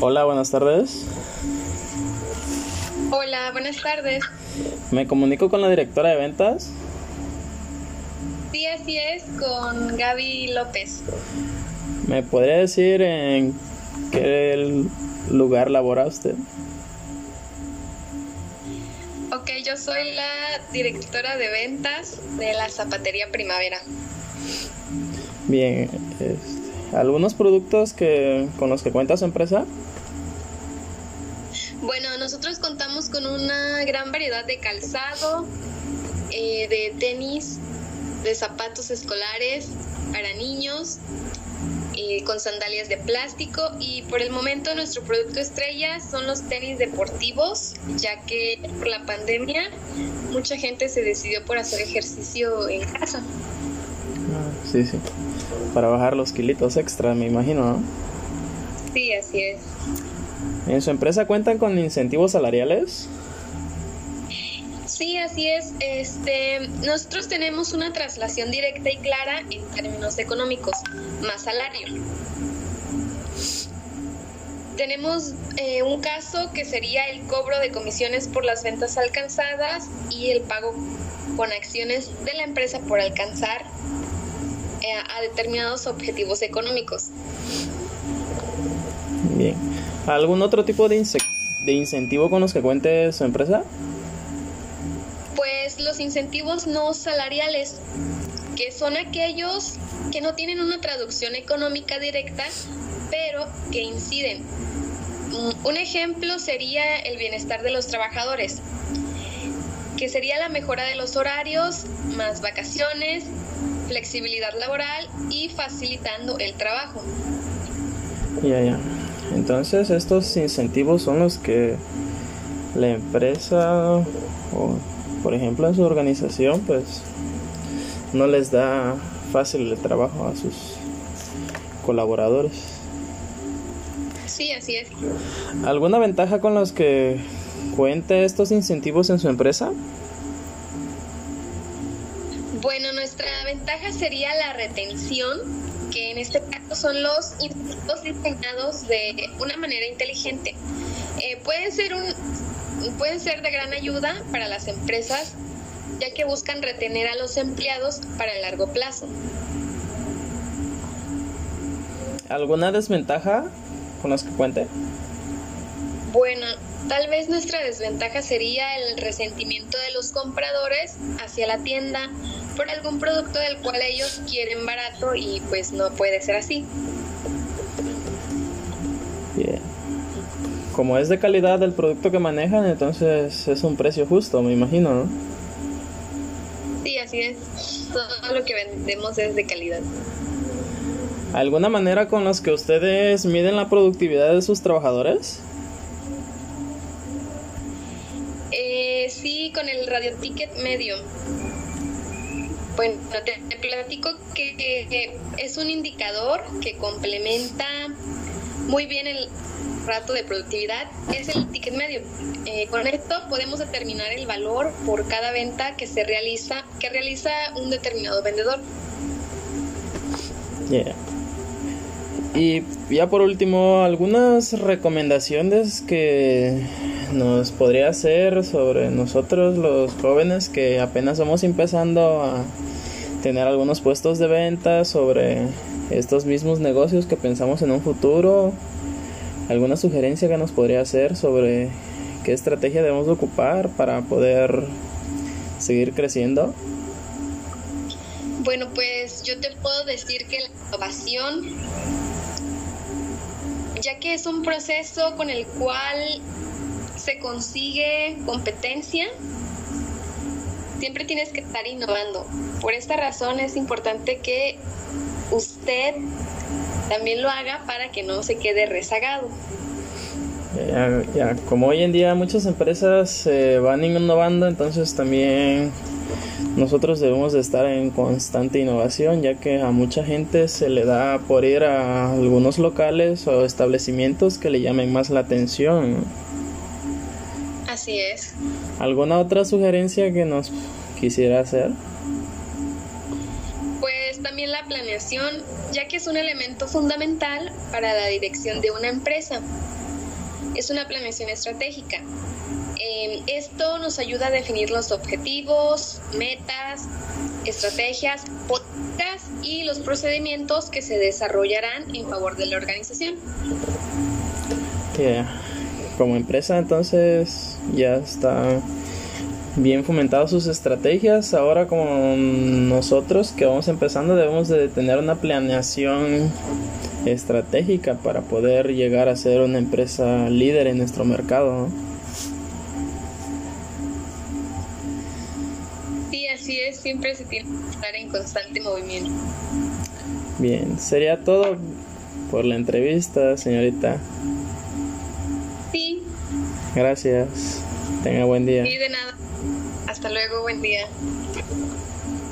Hola, buenas tardes. Hola, buenas tardes. ¿Me comunico con la directora de ventas? Sí, así es, con Gaby López. ¿Me podría decir en qué lugar laboraste? Ok, yo soy la directora de ventas de la Zapatería Primavera. Bien, ¿algunos productos con los que cuenta su empresa? Bueno, nosotros contamos con una gran variedad de calzado, de tenis, de zapatos escolares para niños, con sandalias de plástico, y por el momento nuestro producto estrella son los tenis deportivos, ya que por la pandemia mucha gente se decidió por hacer ejercicio en casa. Sí, sí, para bajar los kilitos extra, me imagino, ¿no? Sí, así es. ¿En su empresa cuentan con incentivos salariales? Sí, así es. Nosotros tenemos una traslación directa y clara en términos económicos, más salario. Tenemos un caso que sería el cobro de comisiones por las ventas alcanzadas y el pago con acciones de la empresa por alcanzar a determinados objetivos económicos. Bien. ¿Algún otro tipo de incentivo con los que cuente su empresa? Los incentivos no salariales, que son aquellos que no tienen una traducción económica directa, pero que inciden. Un ejemplo sería el bienestar de los trabajadores, que sería la mejora de los horarios, más vacaciones, flexibilidad laboral y facilitando el trabajo. Ya. Entonces, estos incentivos son los que la empresa por ejemplo, en su organización, pues, no les da fácil el trabajo a sus colaboradores. Sí, así es. ¿Alguna ventaja con los que cuente estos incentivos en su empresa? Bueno, nuestra ventaja sería la retención, que en este caso son los incentivos diseñados de una manera inteligente. Pueden ser de gran ayuda para las empresas, ya que buscan retener a los empleados para el largo plazo. ¿Alguna desventaja con las que cuente? Bueno, tal vez nuestra desventaja sería el resentimiento de los compradores hacia la tienda por algún producto del cual ellos quieren barato, y pues no puede ser así. Bien. Como es de calidad el producto que manejan, entonces es un precio justo, me imagino, ¿no? Sí, así es. Todo lo que vendemos es de calidad. ¿Alguna manera con las que ustedes miden la productividad de sus trabajadores? Sí, con el radio ticket medio. Bueno, te platico que es un indicador que complementa muy bien el rato de productividad, es el ticket medio. Con esto podemos determinar el valor por cada venta que realiza un determinado vendedor. Yeah. Y ya por último, algunas recomendaciones que nos podría hacer sobre nosotros los jóvenes que apenas vamos empezando a tener algunos puestos de venta, sobre estos mismos negocios que pensamos en un futuro. ¿Alguna sugerencia que nos podría hacer sobre qué estrategia debemos de ocupar para poder seguir creciendo? Bueno, pues yo te puedo decir que la innovación, ya que es un proceso con el cual se consigue competencia, siempre tienes que estar innovando. Por esta razón es importante que usted también lo haga para que no se quede rezagado. Ya, como hoy en día muchas empresas se van innovando, entonces también nosotros debemos de estar en constante innovación, ya que a mucha gente se le da por ir a algunos locales o establecimientos que le llamen más la atención. Así es. ¿Alguna otra sugerencia que nos quisiera hacer? Pues también la planeación, ya que es un elemento fundamental para la dirección de una empresa. Es una planeación estratégica. Esto nos ayuda a definir los objetivos, metas, estrategias, políticas y los procedimientos que se desarrollarán en favor de la organización. Como empresa, entonces, ya está bien fomentadas sus estrategias. Ahora, como nosotros que vamos empezando, debemos de tener una planeación estratégica para poder llegar a ser una empresa líder en nuestro mercado, ¿no? Así es, siempre se tiene que estar en constante movimiento. Bien, sería todo por la entrevista, señorita. Sí. Gracias. Tenga buen día. Sí, de nada. Hasta luego, buen día.